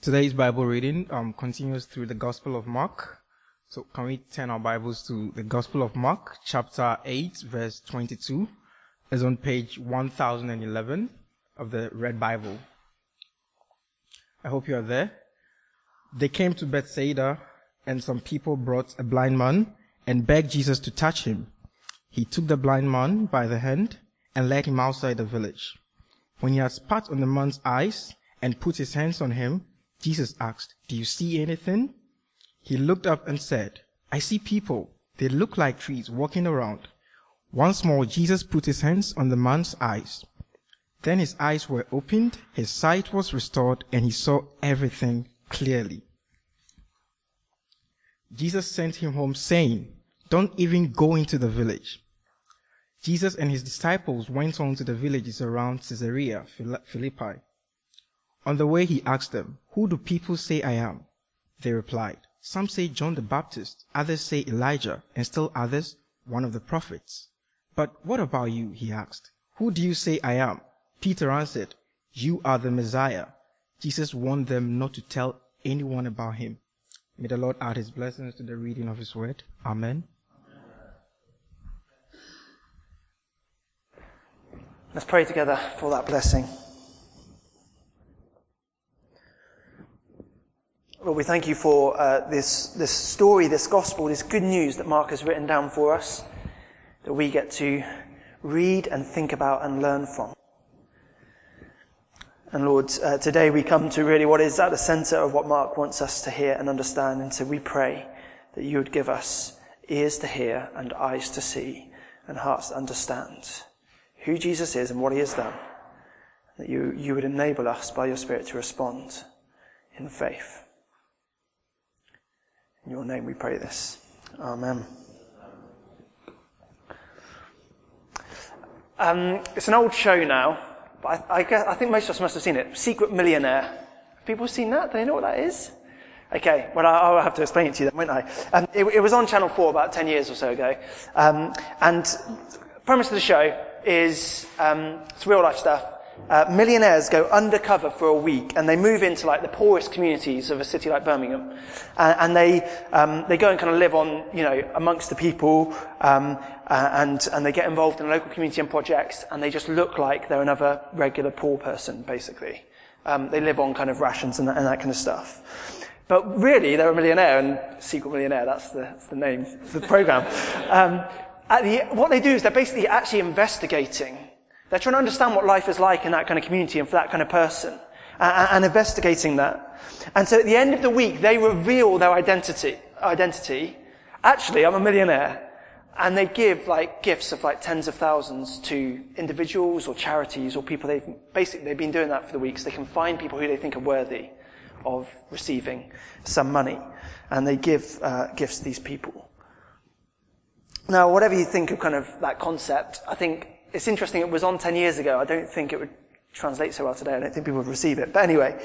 Today's Bible reading continues through the Gospel of Mark. So can we turn our Bibles to the Gospel of Mark, chapter 8, verse 22, as on page 1011 of the Red Bible. I hope you are there. They came to Bethsaida, and some people brought a blind man and begged Jesus to touch him. He took the blind man by the hand and led him outside the village. When he had spat on the man's eyes and put his hands on him, Jesus asked, "Do you see anything?" He looked up and said, "I see people. They look like trees walking around." Once more, Jesus put his hands on the man's eyes. Then his eyes were opened, his sight was restored, and he saw everything clearly. Jesus sent him home saying, "Don't even go into the village." Jesus and his disciples went on to the villages around Caesarea Philippi. On the way he asked them, "Who do people say I am?" They replied, "Some say John the Baptist, others say Elijah, and still others, one of the prophets." "But what about you?" he asked. "Who do you say I am?" Peter answered, "You are the Messiah." Jesus warned them not to tell anyone about him. May the Lord add his blessings to the reading of his word. Amen. Let's pray together for that blessing. Lord, we thank you for this story, this gospel, this good news that Mark has written down for us, that we get to read and think about and learn from. And Lord, today we come to really what is at the center of what Mark wants us to hear and understand. And so we pray that you would give us ears to hear and eyes to see and hearts to understand who Jesus is and what he has done, that you would enable us by your Spirit to respond in faith. In your name we pray this. Amen. It's an old show now, but I think most of us must have seen it. Secret Millionaire. Have people seen that? Do they know what that is? Okay, well, I'll have to explain it to you then, won't I? It was on Channel 4 about 10 years or so ago. And the premise of the show is it's real-life stuff. Millionaires go undercover for a week, and they move into like the poorest communities of a city like Birmingham, and they go and kind of live on, you know, amongst the people, and they get involved in local community and projects, and they just look like they're another regular poor person, basically. They live on kind of rations and that kind of stuff, but really they're a millionaire, and Secret Millionaire, that's the name of the program. What they do is they're basically actually investigating. They're trying to understand what life is like in that kind of community and for that kind of person, and investigating that. And so at the end of the week, they reveal their identity. Actually, I'm a millionaire. And they give like gifts of like tens of thousands to individuals or charities or people. They've been doing that for the week, so they can find people who they think are worthy of receiving some money. And they give gifts to these people. Now, whatever you think of kind of that concept, I think it's interesting, it was on 10 years ago. I don't think it would translate so well today. I don't think people would receive it. But anyway,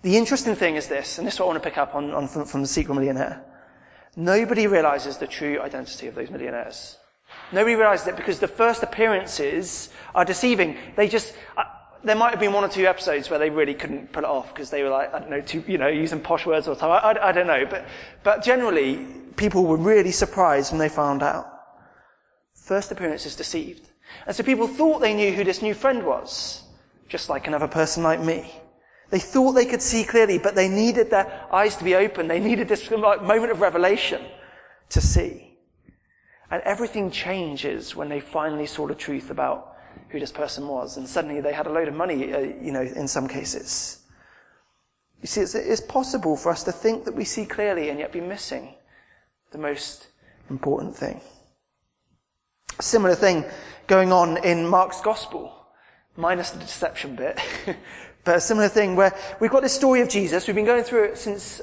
the interesting thing is this, and this is what I want to pick up on from the Secret Millionaire. Nobody realizes the true identity of those millionaires. Nobody realizes it because the first appearances are deceiving. They just, there might have been one or two episodes where they really couldn't pull it off because they were like, I don't know, too, you know, using posh words all the time. I don't know. But generally, people were really surprised when they found out. First appearance is deceived. And so people thought they knew who this new friend was, just like another person like me. They thought they could see clearly, but they needed their eyes to be open. They needed this moment of revelation to see. And everything changes when they finally saw the truth about who this person was. And suddenly they had a load of money, you know, in some cases. You see, it's possible for us to think that we see clearly and yet be missing the most important thing. Similar thing going on in Mark's gospel, minus the deception bit, but a similar thing where we've got this story of Jesus. We've been going through it since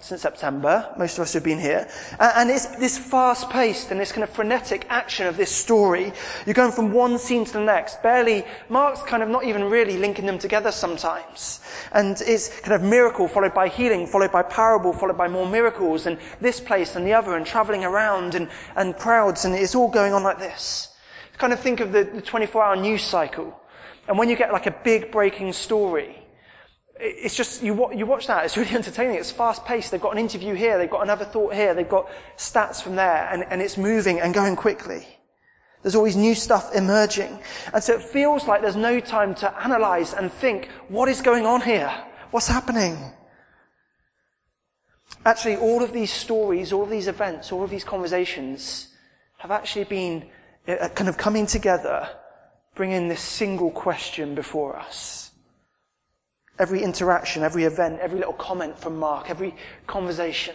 September. Most of us have been here, and it's this fast-paced and this kind of frenetic action of this story. You're going from one scene to the next. Barely, Mark's kind of not even really linking them together sometimes, and it's kind of miracle followed by healing, followed by parable, followed by more miracles, and this place and the other, and traveling around and crowds, and it's all going on like this. Kind of think of the 24-hour news cycle, and when you get like a big breaking story, It's just, you watch that, it's really entertaining, it's fast-paced, they've got an interview here, they've got another thought here, they've got stats from there, and it's moving and going quickly. There's always new stuff emerging. And so it feels like there's no time to analyze and think, what is going on here? What's happening? Actually, all of these stories, all of these events, all of these conversations have actually been kind of coming together, bringing this single question before us. Every interaction, every event, every little comment from Mark, every conversation.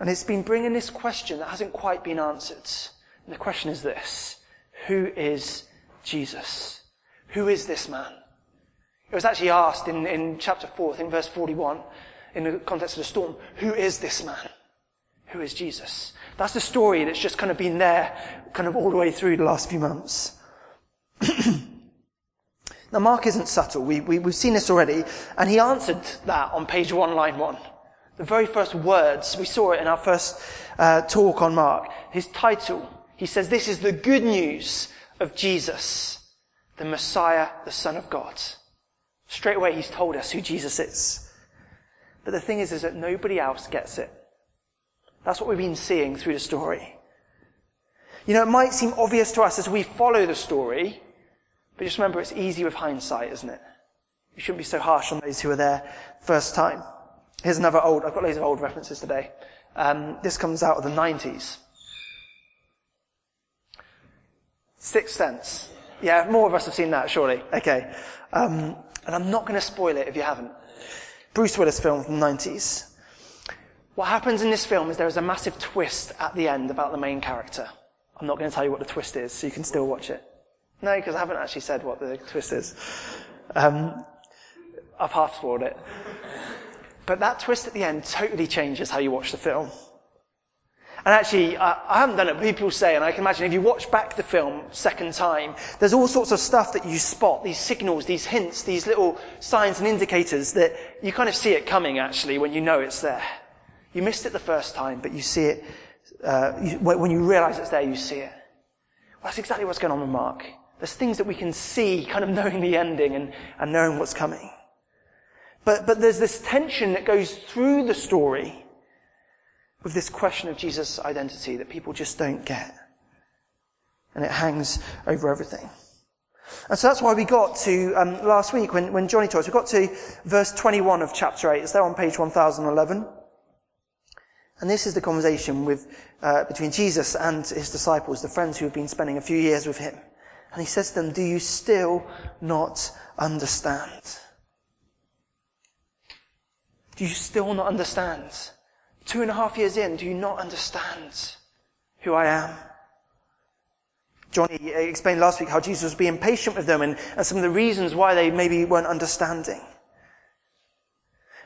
And it's been bringing this question that hasn't quite been answered. And the question is this: who is Jesus? Who is this man? It was actually asked in chapter 4, I think verse 41, in the context of the storm, who is this man? Who is Jesus? That's the story that's just kind of been there kind of all the way through the last few months. Now, Mark isn't subtle. We've seen this already, and he answered that on page 1, line 1. The very first words, we saw it in our first talk on Mark. His title, he says, this is the good news of Jesus, the Messiah, the Son of God. Straight away, he's told us who Jesus is. But the thing is that nobody else gets it. That's what we've been seeing through the story. You know, it might seem obvious to us as we follow the story, but just remember, it's easy with hindsight, isn't it? You shouldn't be so harsh on those who were there first time. Here's another old, I've got loads of old references today. This comes out of the 90s. Sixth Sense. Yeah, more of us have seen that, surely. Okay. And I'm not going to spoil it if you haven't. Bruce Willis film from the 90s. What happens in this film is there is a massive twist at the end about the main character. I'm not going to tell you what the twist is, so you can still watch it. No, because I haven't actually said what the twist is. I've half-spoiled it. But that twist at the end totally changes how you watch the film. And actually, I haven't done it, but people say, and I can imagine if you watch back the film second time, there's all sorts of stuff that you spot, these signals, these hints, these little signs and indicators that you kind of see it coming, actually, when you know it's there. You missed it the first time, but you see it, when you realise it's there, you see it. Well, that's exactly what's going on with Mark. There's things that we can see, kind of knowing the ending and knowing what's coming. But there's this tension that goes through the story with this question of Jesus' identity that people just don't get. And it hangs over everything. And so that's why we got to, last week when Johnny taught us, we got to verse 21 of chapter 8. It's there on page 1011. And this is the conversation with between Jesus and his disciples, the friends who have been spending a few years with him. And he says to them, do you still not understand? Do you still not understand? 2.5 years in, do you not understand who I am? Johnny explained last week how Jesus was being patient with them and some of the reasons why they maybe weren't understanding.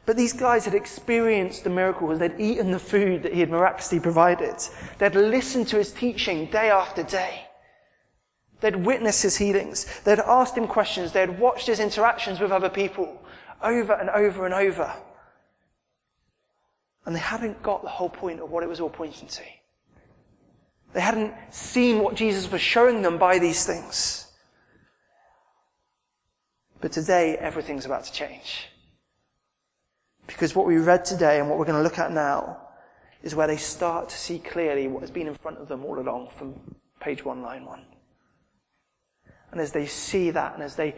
But these guys had experienced the miracles. They'd eaten the food that he had miraculously provided. They'd listened to his teaching day after day. They'd witnessed his healings. They'd asked him questions. They'd watched his interactions with other people over and over and over. And they hadn't got the whole point of what it was all pointing to. They hadn't seen what Jesus was showing them by these things. But today, everything's about to change. Because what we read today and what we're going to look at now is where they start to see clearly what has been in front of them all along from page 1, line 1. And as they see that and as they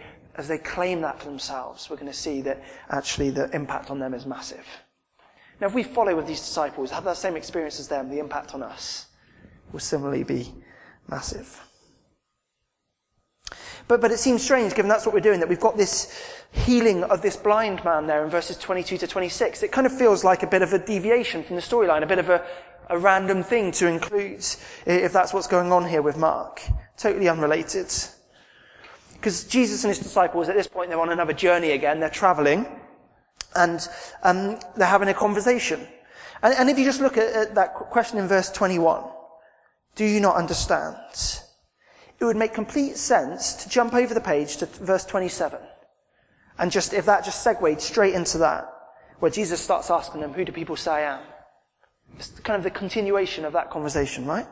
claim that for themselves, we're going to see that actually the impact on them is massive. Now, if we follow with these disciples, have that same experience as them, the impact on us will similarly be massive. But it seems strange, given that's what we're doing, that we've got this healing of this blind man there in verses 22 to 26. It kind of feels like a bit of a deviation from the storyline, a bit of a random thing to include, if that's what's going on here with Mark. Totally unrelated. Because Jesus and his disciples, at this point, they're on another journey again. They're travelling, and they're having a conversation. And if you just look at that question in verse 21, do you not understand? It would make complete sense to jump over the page to verse 27. And just, if that just segued straight into that, where Jesus starts asking them, who do people say I am? It's kind of the continuation of that conversation, right?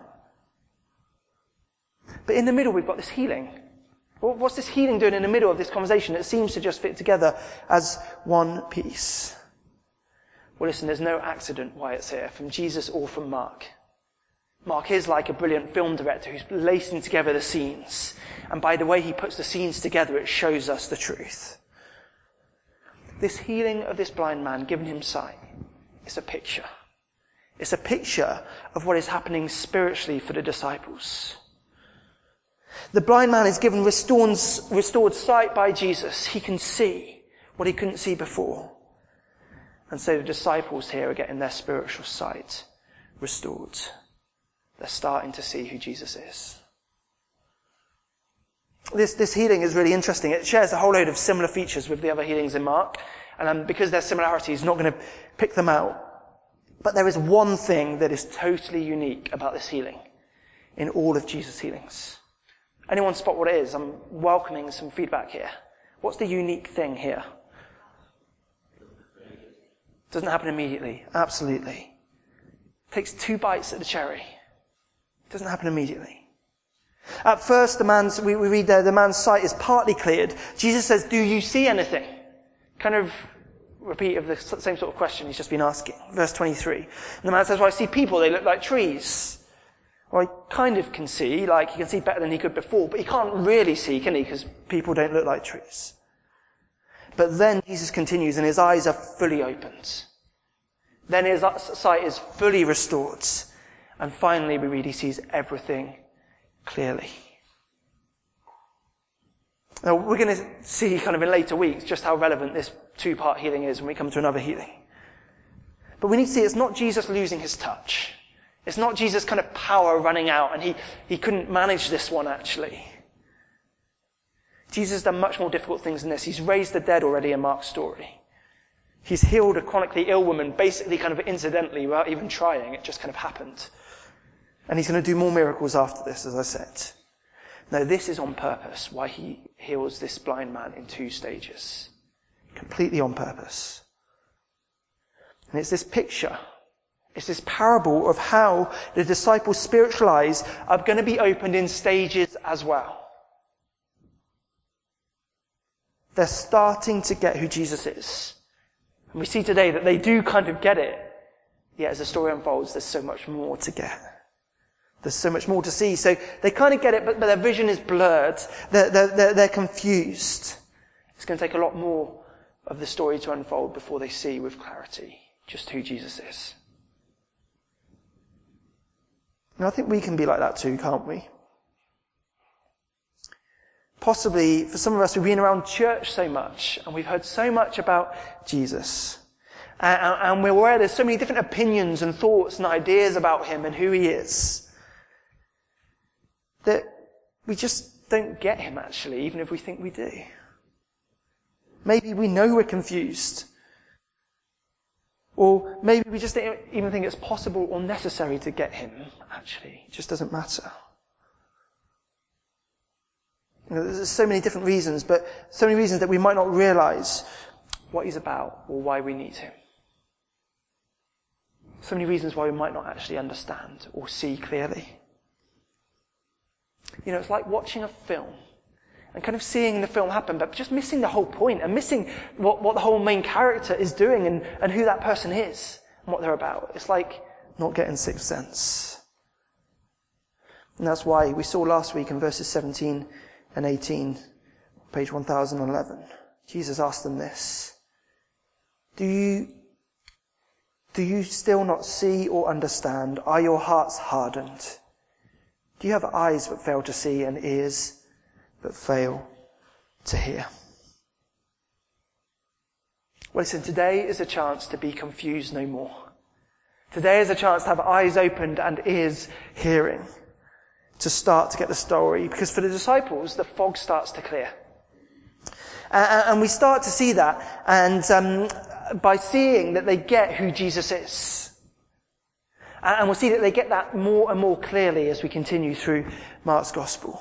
But in the middle, we've got this healing. Well, what's this healing doing in the middle of this conversation? It seems to just fit together as one piece. Well, listen, there's no accident why it's here, from Jesus or from Mark. Mark is like a brilliant film director who's lacing together the scenes. And by the way he puts the scenes together, it shows us the truth. This healing of this blind man, giving him sight, is a picture. It's a picture of what is happening spiritually for the disciples. The blind man is given restored sight by Jesus. He can see what he couldn't see before. And so the disciples here are getting their spiritual sight restored. They're starting to see who Jesus is. This healing is really interesting. It shares a whole load of similar features with the other healings in Mark. And because there's similarities, not going to pick them out. But there is one thing that is totally unique about this healing in all of Jesus' healings. Anyone spot what it is? I'm welcoming some feedback here. What's the unique thing here? Doesn't happen immediately. Absolutely. Takes two bites at the cherry. Doesn't happen immediately. At first, we read there, the man's sight is partly cleared. Jesus says, "Do you see anything?" Kind of repeat of the same sort of question he's just been asking. Verse 23. And the man says, "Well, I see people. They look like trees." Well, he kind of can see, like he can see better than he could before, but he can't really see, can he? Because people don't look like trees. But then Jesus continues, and his eyes are fully opened. Then his sight is fully restored. And finally, we read he sees everything clearly. Now, we're going to see kind of in later weeks just how relevant this two-part healing is when we come to another healing. But we need to see it's not Jesus losing his touch. It's not Jesus' kind of power running out and he couldn't manage this one, actually. Jesus has done much more difficult things than this. He's raised the dead already in Mark's story. He's healed a chronically ill woman, basically kind of incidentally, without even trying. It just kind of happened. And he's going to do more miracles after this, as I said. No, this is on purpose, why he heals this blind man in two stages. Completely on purpose. And it's this picture, it's this parable of how the disciples' spiritual eyes are going to be opened in stages as well. They're starting to get who Jesus is. And we see today that they do kind of get it. Yet as the story unfolds, there's so much more to get. There's so much more to see. So they kind of get it, but their vision is blurred. They're confused. It's going to take a lot more of the story to unfold before they see with clarity just who Jesus is. Now, I think we can be like that too, can't we? Possibly, for some of us, we've been around church so much, and we've heard so much about Jesus. And we're aware there's so many different opinions and thoughts and ideas about him and who he is, that we just don't get him, actually, even if we think we do. Maybe we know we're confused. Or maybe we just don't even think it's possible or necessary to get him, actually. It just doesn't matter. You know, there's so many different reasons, but so many reasons that we might not realise what he's about or why we need him. So many reasons why we might not actually understand or see clearly. You know, it's like watching a film and kind of seeing the film happen, but just missing the whole point and missing what the whole main character is doing and who that person is and what they're about. It's like not getting Sixth Sense. And that's why we saw last week in verses 17 and 18, page 1011, Jesus asked them this. Do you still not see or understand? Are your hearts hardened? Do you have eyes but fail to see and ears but fail to hear? Well, listen, today is a chance to be confused no more. Today is a chance to have eyes opened and ears hearing, to start to get the story. Because for the disciples, the fog starts to clear. And we start to see that, and by seeing that they get who Jesus is. And we'll see that they get that more and more clearly as we continue through Mark's Gospel.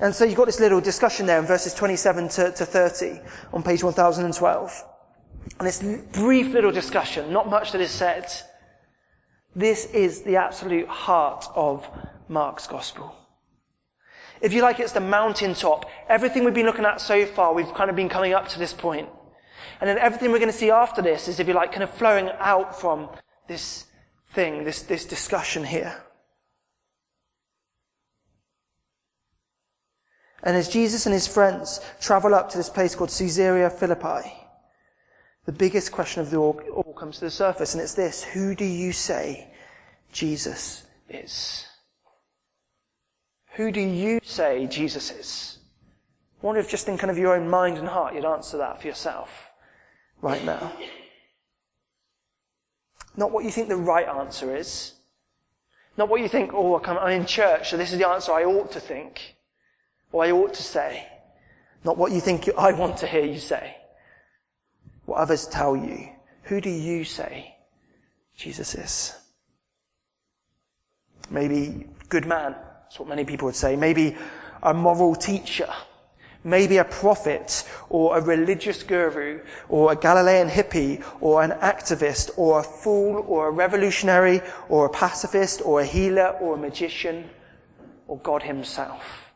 And so you've got this little discussion there in verses 27 to 30 on page 1012. And this brief little discussion, not much that is said. This is the absolute heart of Mark's Gospel. If you like, it's the mountaintop. Everything we've been looking at so far, we've kind of been coming up to this point. And then everything we're going to see after this is, if you like, kind of flowing out from this thing, this discussion here. And as Jesus and his friends travel up to this place called Caesarea Philippi, the biggest question of the all comes to the surface, and it's this: who do you say Jesus is? Who do you say Jesus is? I wonder if, just in kind of your own mind and heart, you'd answer that for yourself right now. Not what you think the right answer is. Not what you think, oh, I'm in church, so this is the answer I ought to think, or I ought to say. Not what you think I want to hear you say. What others tell you. Who do you say Jesus is? Maybe good man. That's what many people would say. Maybe a moral teacher. Maybe a prophet, or a religious guru, or a Galilean hippie, or an activist, or a fool, or a revolutionary, or a pacifist, or a healer, or a magician, or God himself.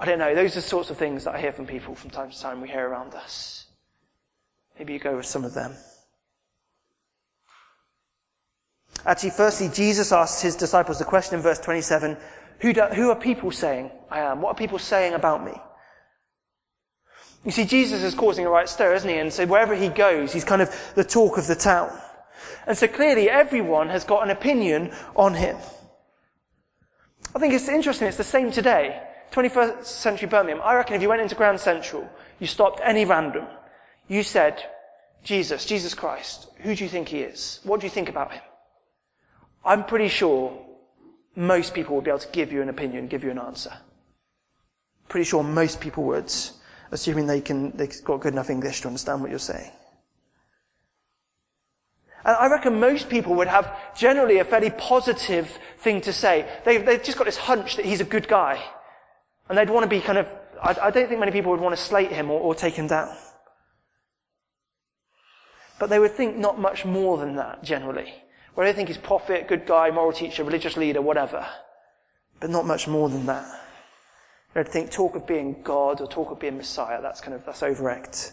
I don't know. Those are the sorts of things that I hear from people from time to time, we hear around us. Maybe you go with some of them. Actually, firstly, Jesus asks his disciples the question in verse 27, who are people saying I am? What are people saying about me? You see, Jesus is causing a right stir, isn't he? And so wherever he goes, he's kind of the talk of the town. And so clearly everyone has got an opinion on him. I think it's interesting, it's the same today. 21st century Birmingham. I reckon if you went into Grand Central, you stopped any random, you said, Jesus Christ, who do you think he is? What do you think about him? I'm pretty sure most people would be able to give you an opinion, give you an answer. Pretty sure most people would, assuming they've got good enough English to understand what you're saying. And I reckon most people would have generally a fairly positive thing to say. They've just got this hunch that he's a good guy. And they'd want to be kind of, I don't think many people would want to slate him or take him down. But they would think not much more than that, generally. Well, they think he's prophet, good guy, moral teacher, religious leader, whatever. But not much more than that. They'd think talk of being God or talk of being Messiah, that's overact.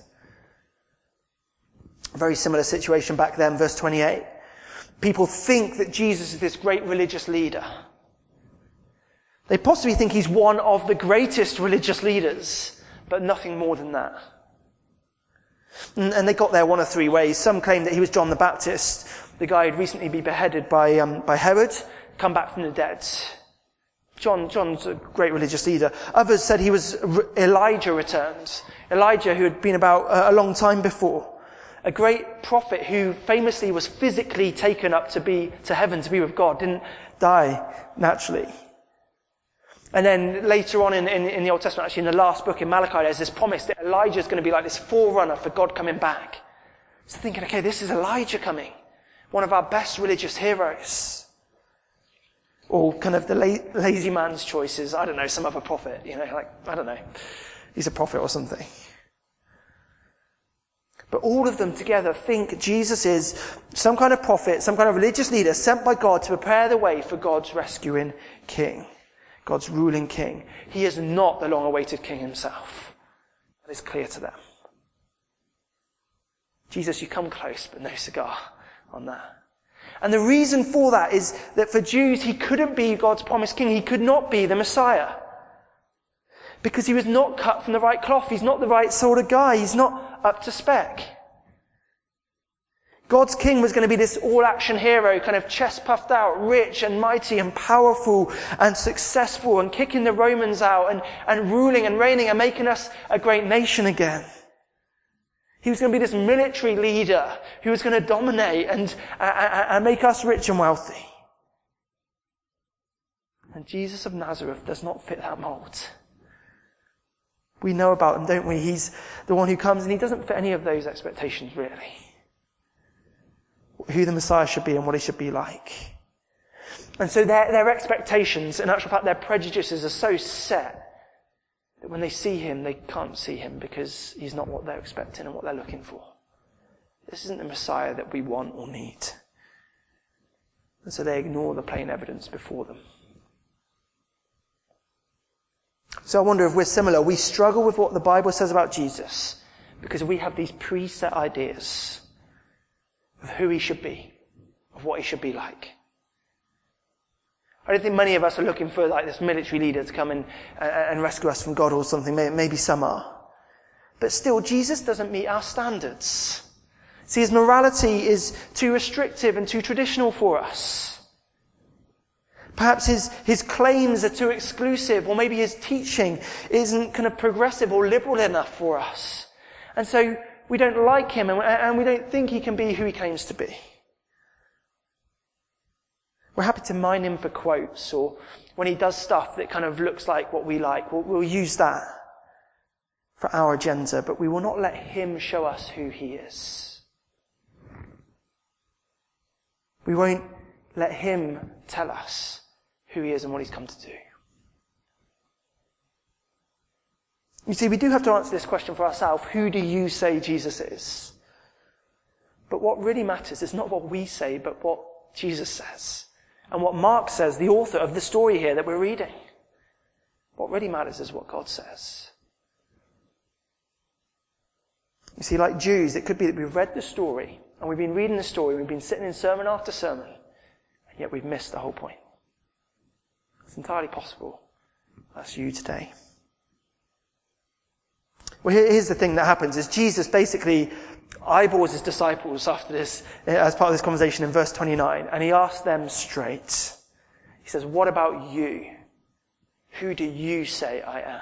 A very similar situation back then, verse 28. People think that Jesus is this great religious leader. They possibly think he's one of the greatest religious leaders, but nothing more than that. And they got there one of three ways. Some claim that he was John the Baptist, the guy who'd recently been beheaded by Herod, come back from the dead. John's a great religious leader. Others said he was Elijah returned. Elijah, who had been about a long time before. A great prophet who famously was physically taken up to heaven to be with God, didn't die naturally. And then later on in the Old Testament, actually in the last book in Malachi, there's this promise that Elijah's going to be like this forerunner for God coming back. So thinking, okay, this is Elijah coming. One of our best religious heroes. Or kind of the lazy man's choices. I don't know, some other prophet, I don't know. He's a prophet or something. But all of them together think Jesus is some kind of prophet, some kind of religious leader sent by God to prepare the way for God's rescuing king. God's ruling king. He is not the long-awaited king himself. That is clear to them. Jesus, you come close, but no cigar on that. And the reason for that is that for Jews, he couldn't be God's promised king. He could not be the Messiah. Because he was not cut from the right cloth. He's not the right sort of guy. He's not up to spec. God's king was going to be this all-action hero, kind of chest puffed out, rich and mighty and powerful and successful and kicking the Romans out and ruling and reigning and making us a great nation again. He was going to be this military leader who was going to dominate and make us rich and wealthy. And Jesus of Nazareth does not fit that mold. We know about him, don't we? He's the one who comes and he doesn't fit any of those expectations, really. Who the Messiah should be and what he should be like. And so their expectations, in actual fact, their prejudices are so set that when they see him, they can't see him because he's not what they're expecting and what they're looking for. This isn't the Messiah that we want or need. And so they ignore the plain evidence before them. So I wonder if we're similar. We struggle with what the Bible says about Jesus because we have these preset ideas of who he should be, of what he should be like. I don't think many of us are looking for like this military leader to come and rescue us from God or something. Maybe some are. But still, Jesus doesn't meet our standards. See, his morality is too restrictive and too traditional for us. Perhaps his claims are too exclusive, or maybe his teaching isn't kind of progressive or liberal enough for us. And so we don't like him, and we don't think he can be who he claims to be. We're happy to mine him for quotes, or when he does stuff that kind of looks like what we like, we'll use that for our agenda, but we will not let him show us who he is. We won't let him tell us who he is and what he's come to do. You see, we do have to answer this question for ourselves. Who do you say Jesus is? But what really matters is not what we say, but what Jesus says. And what Mark says, the author of the story here that we're reading. What really matters is what God says. You see, like Jews, it could be that we've read the story, and we've been reading the story, we've been sitting in sermon after sermon, and yet we've missed the whole point. It's entirely possible. That's you today. Well, here's the thing that happens, is Jesus basically eyeballs his disciples after this, as part of this conversation in verse 29, and he asks them straight. He says, what about you? Who do you say I am?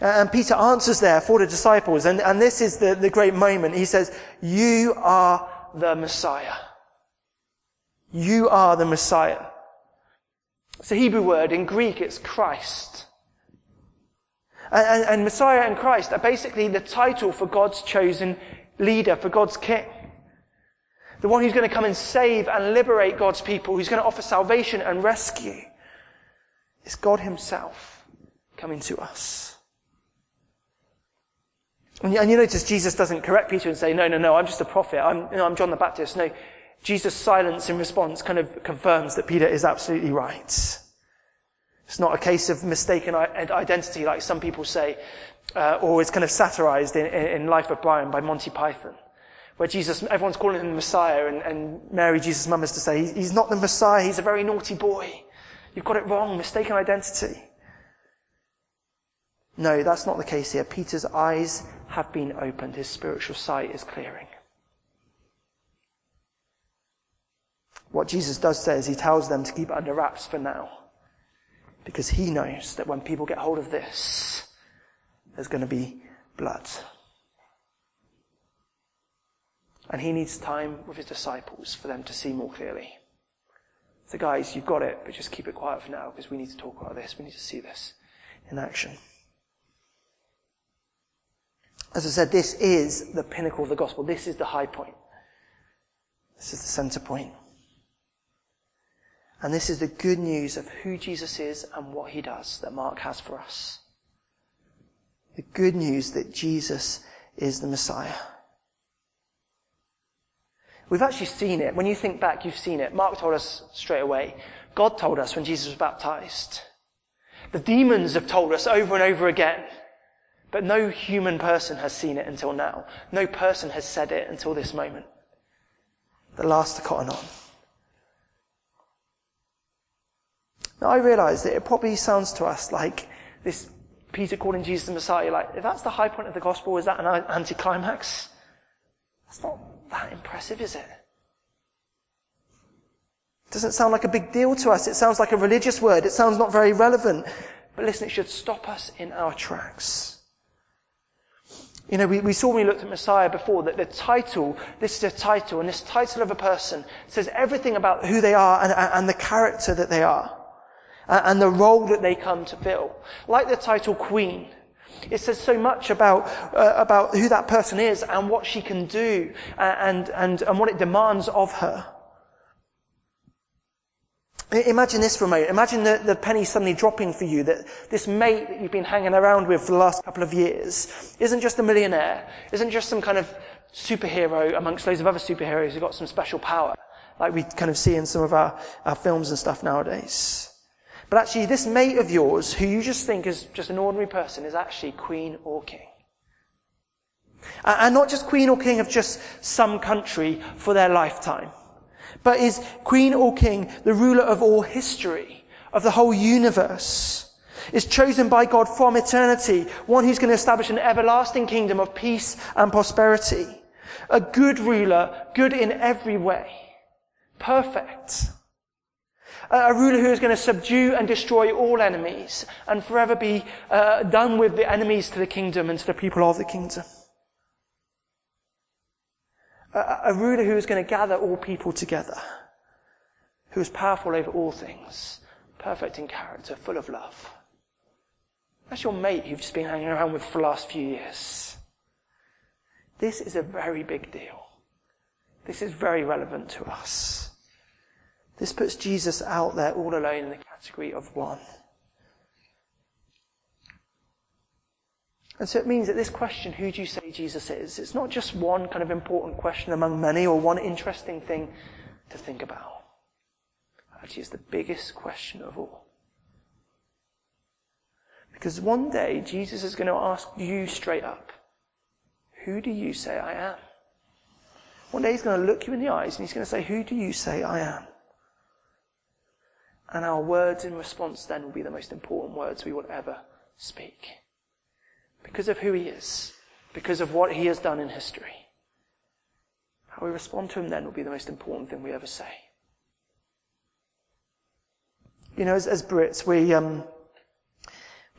And Peter answers there for the disciples, and this is the great moment. He says, you are the Messiah. You are the Messiah. It's a Hebrew word. In Greek, it's Christ. And Messiah and Christ are basically the title for God's chosen leader, for God's king. The one who's going to come and save and liberate God's people, who's going to offer salvation and rescue. It's God himself coming to us. And you notice Jesus doesn't correct Peter and say, no, I'm just a prophet. I'm John the Baptist. No, Jesus' silence in response kind of confirms that Peter is absolutely right. It's not a case of mistaken identity like some people say, or it's kind of satirized in Life of Brian by Monty Python, where Jesus, everyone's calling him the Messiah, and Mary, Jesus' mum, is to say, he's not the Messiah, he's a very naughty boy. You've got it wrong, mistaken identity. No, that's not the case here. Peter's eyes have been opened. His spiritual sight is clearing. What Jesus does say is he tells them to keep it under wraps for now, because he knows that when people get hold of this, there's going to be blood. And he needs time with his disciples for them to see more clearly. So guys, you've got it, but just keep it quiet for now, because we need to talk about this. We need to see this in action. As I said, this is the pinnacle of the gospel. This is the high point. This is the center point. And this is the good news of who Jesus is and what he does that Mark has for us. The good news that Jesus is the Messiah. We've actually seen it. When you think back, you've seen it. Mark told us straight away. God told us when Jesus was baptized. The demons have told us over and over again. But no human person has seen it until now. No person has said it until this moment. The last to cotton on. Now I realise that it probably sounds to us like this Peter calling Jesus the Messiah, like, if that's the high point of the gospel, is that an anticlimax? That's not that impressive, is it? It doesn't sound like a big deal to us. It sounds like a religious word. It sounds not very relevant. But listen, it should stop us in our tracks. You know, we saw when we looked at Messiah before that the title, this is a title, and this title of a person says everything about who they are and the character that they are and the role that they come to fill. Like the title Queen, it says so much about who that person is and what she can do and what it demands of her. Imagine this for a moment. Imagine the penny suddenly dropping for you, that this mate that you've been hanging around with for the last couple of years isn't just a millionaire, isn't just some kind of superhero amongst loads of other superheroes who've got some special power, like we kind of see in some of our films and stuff nowadays. But actually this mate of yours, who you just think is just an ordinary person, is actually queen or king. And not just queen or king of just some country for their lifetime, but is queen or king, the ruler of all history, of the whole universe, is chosen by God from eternity, one who's going to establish an everlasting kingdom of peace and prosperity. A good ruler, good in every way, perfect. A ruler who is going to subdue and destroy all enemies and forever be done with the enemies to the kingdom and to the people of the kingdom. A ruler who is going to gather all people together, who is powerful over all things, perfect in character, full of love. That's your mate you've just been hanging around with for the last few years. This is a very big deal. This is very relevant to us. This puts Jesus out there all alone in the category of one. And so it means that this question, who do you say Jesus is, it's not just one kind of important question among many or one interesting thing to think about. Actually, it's the biggest question of all. Because one day, Jesus is going to ask you straight up, who do you say I am? One day he's going to look you in the eyes and he's going to say, who do you say I am? And our words in response then will be the most important words we will ever speak. Because of who he is, because of what he has done in history. How we respond to him then will be the most important thing we ever say. You know, as Brits, we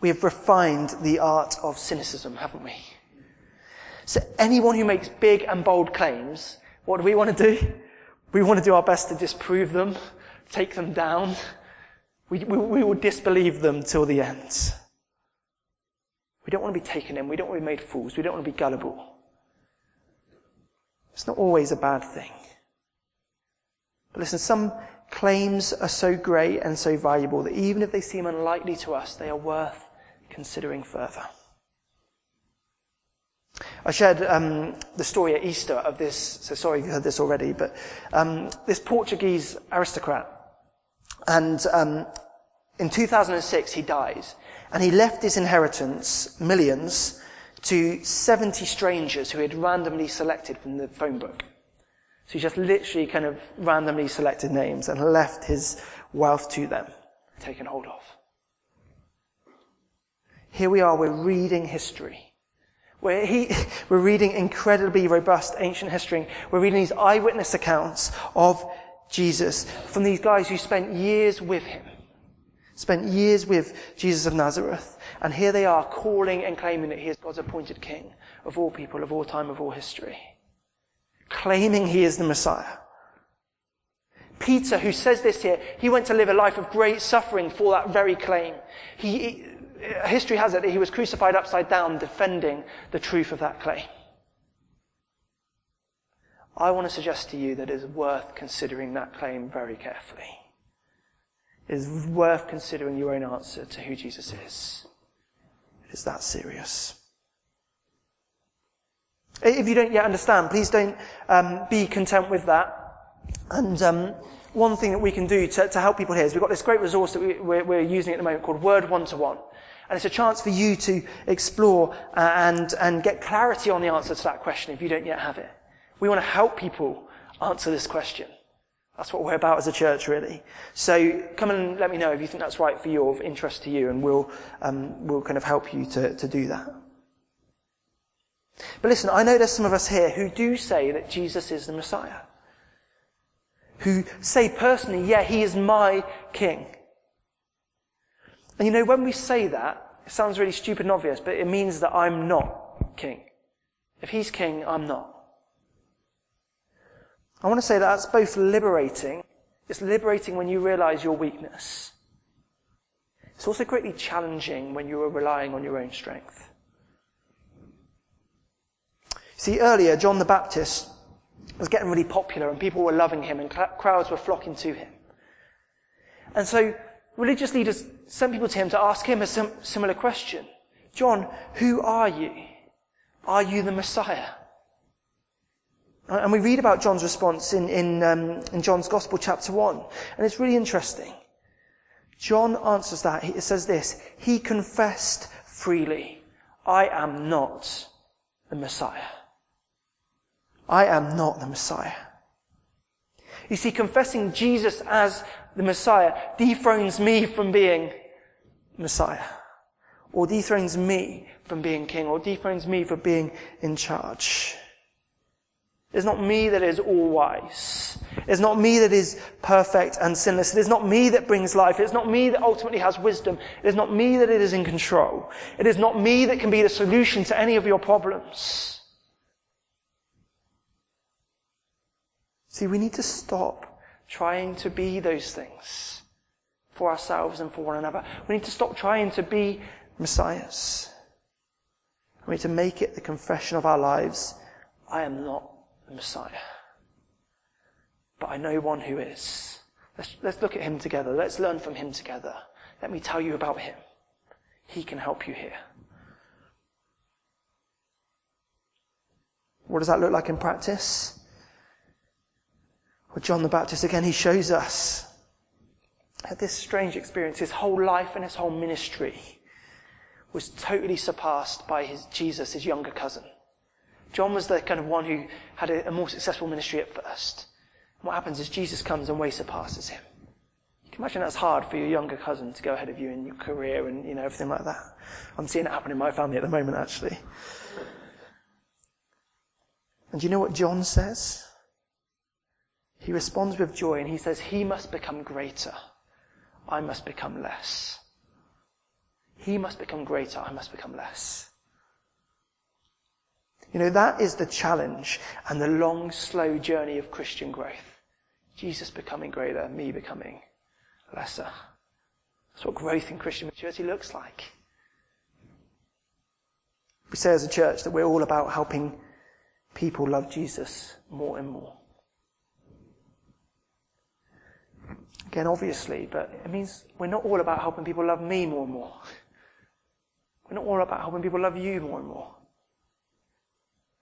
have refined the art of cynicism, haven't we? So anyone who makes big and bold claims, what do we want to do? We want to do our best to disprove them, take them down. We will disbelieve them till the end. We don't want to be taken in. We don't want to be made fools. We don't want to be gullible. It's not always a bad thing. But listen, some claims are so great and so valuable that even if they seem unlikely to us, they are worth considering further. I shared the story at Easter of this, so sorry if you heard this already, but this Portuguese aristocrat. And in 2006 he dies, and he left his inheritance, millions, to 70 strangers who he had randomly selected from the phone book. So he just literally kind of randomly selected names and left his wealth to them, taken hold of. Here we are, we're reading history. We're reading incredibly robust ancient history. We're reading these eyewitness accounts of Jesus from these guys who spent years with him, spent years with Jesus of Nazareth. And here they are calling and claiming that he is God's appointed king of all people, of all time, of all history, claiming he is the Messiah. Peter, who says this here, he went to live a life of great suffering for that very claim. History has it that he was crucified upside down, defending the truth of that claim. I want to suggest to you that it is worth considering that claim very carefully. It is worth considering your own answer to who Jesus is. It is that serious. If you don't yet understand, please don't be content with that. And one thing that we can do to help people here is we've got this great resource that we're using at the moment called Word One-to-One. And it's a chance for you to explore and get clarity on the answer to that question if you don't yet have it. We want to help people answer this question. That's what we're about as a church, really. So come and let me know if you think that's right for you or of interest to you, and we'll kind of help you to do that. But listen, I know there's some of us here who do say that Jesus is the Messiah, who say personally, yeah, he is my king. And you know, when we say that, it sounds really stupid and obvious, but it means that I'm not king. If he's king, I'm not. I want to say that that's both liberating. It's liberating when you realize your weakness. It's also greatly challenging when you are relying on your own strength. See, earlier, John the Baptist was getting really popular and people were loving him and crowds were flocking to him. And so religious leaders sent people to him to ask him a similar question. John, who are you? Are you the Messiah? And we read about John's response in John's Gospel, chapter 1. And it's really interesting. John answers that. It says this, he confessed freely, I am not the Messiah. I am not the Messiah. You see, confessing Jesus as the Messiah dethrones me from being Messiah, or dethrones me from being king, or dethrones me for being in charge. It's not me that is all-wise. It's not me that is perfect and sinless. It is not me that brings life. It is not me that ultimately has wisdom. It is not me that it is in control. It is not me that can be the solution to any of your problems. See, we need to stop trying to be those things for ourselves and for one another. We need to stop trying to be messiahs. We need to make it the confession of our lives, I am not the Messiah, but I know one who is. Let's look at him together. Let's learn from him together. Let me tell you about him. He can help you here. What does that look like in practice? Well, John the Baptist, again, he shows us that this strange experience, his whole life and his whole ministry, was totally surpassed by Jesus, his younger cousin. John was the kind of one who had a more successful ministry at first. And what happens is Jesus comes and way surpasses him. You can imagine that's hard for your younger cousin to go ahead of you in your career and, you know, everything like that. I'm seeing it happen in my family at the moment, actually. And do you know what John says? He responds with joy and he says, he must become greater. I must become less. He must become greater. I must become less. You know, that is the challenge and the long, slow journey of Christian growth. Jesus becoming greater, me becoming lesser. That's what growth in Christian maturity looks like. We say as a church that we're all about helping people love Jesus more and more. Again, obviously, but it means we're not all about helping people love me more and more. We're not all about helping people love you more and more.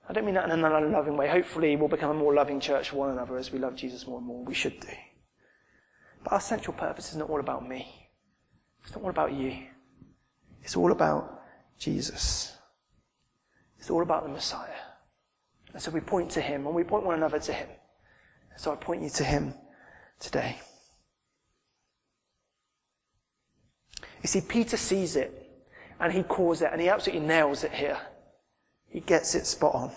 I don't mean that in an unloving way. Hopefully we'll become a more loving church for one another as we love Jesus more and more. We should do. But our central purpose is not all about me. It's not all about you. It's all about Jesus. It's all about the Messiah. And so we point to him and we point one another to him. And so I point you to him today. You see, Peter sees it and he calls it and he absolutely nails it here. He gets it spot on.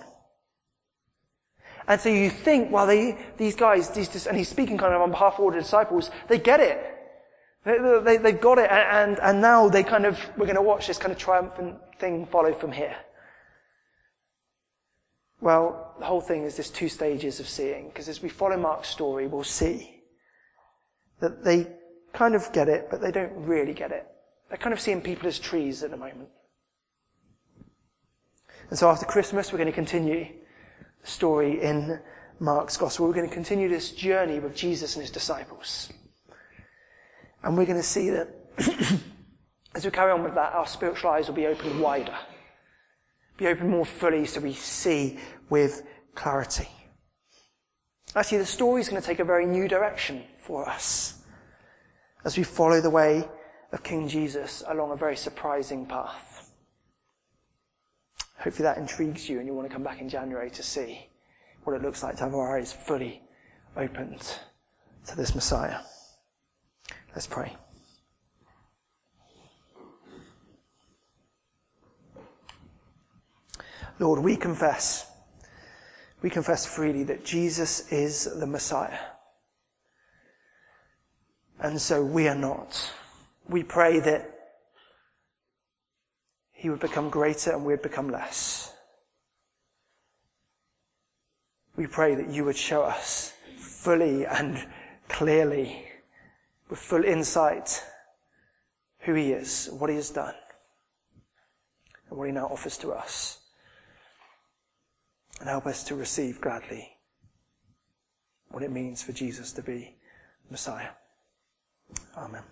And so you think, well, these guys, and he's speaking kind of on behalf of all the disciples, they get it. They've got it, and now they kind of, we're going to watch this kind of triumphant thing follow from here. Well, the whole thing is this two stages of seeing, because as we follow Mark's story, we'll see that they kind of get it, but they don't really get it. They're kind of seeing people as trees at the moment. And so after Christmas, we're going to continue the story in Mark's Gospel. We're going to continue this journey with Jesus and his disciples. And we're going to see that as we carry on with that, our spiritual eyes will be opened wider, be opened more fully so we see with clarity. Actually, the story is going to take a very new direction for us as we follow the way of King Jesus along a very surprising path. Hopefully that intrigues you and you want to come back in January to see what it looks like to have our eyes fully opened to this Messiah. Let's pray. Lord, we confess freely that Jesus is the Messiah. And so we are not. We pray that he would become greater and we'd become less. We pray that you would show us fully and clearly, with full insight, who he is, what he has done, and what he now offers to us. And help us to receive gladly what it means for Jesus to be Messiah. Amen.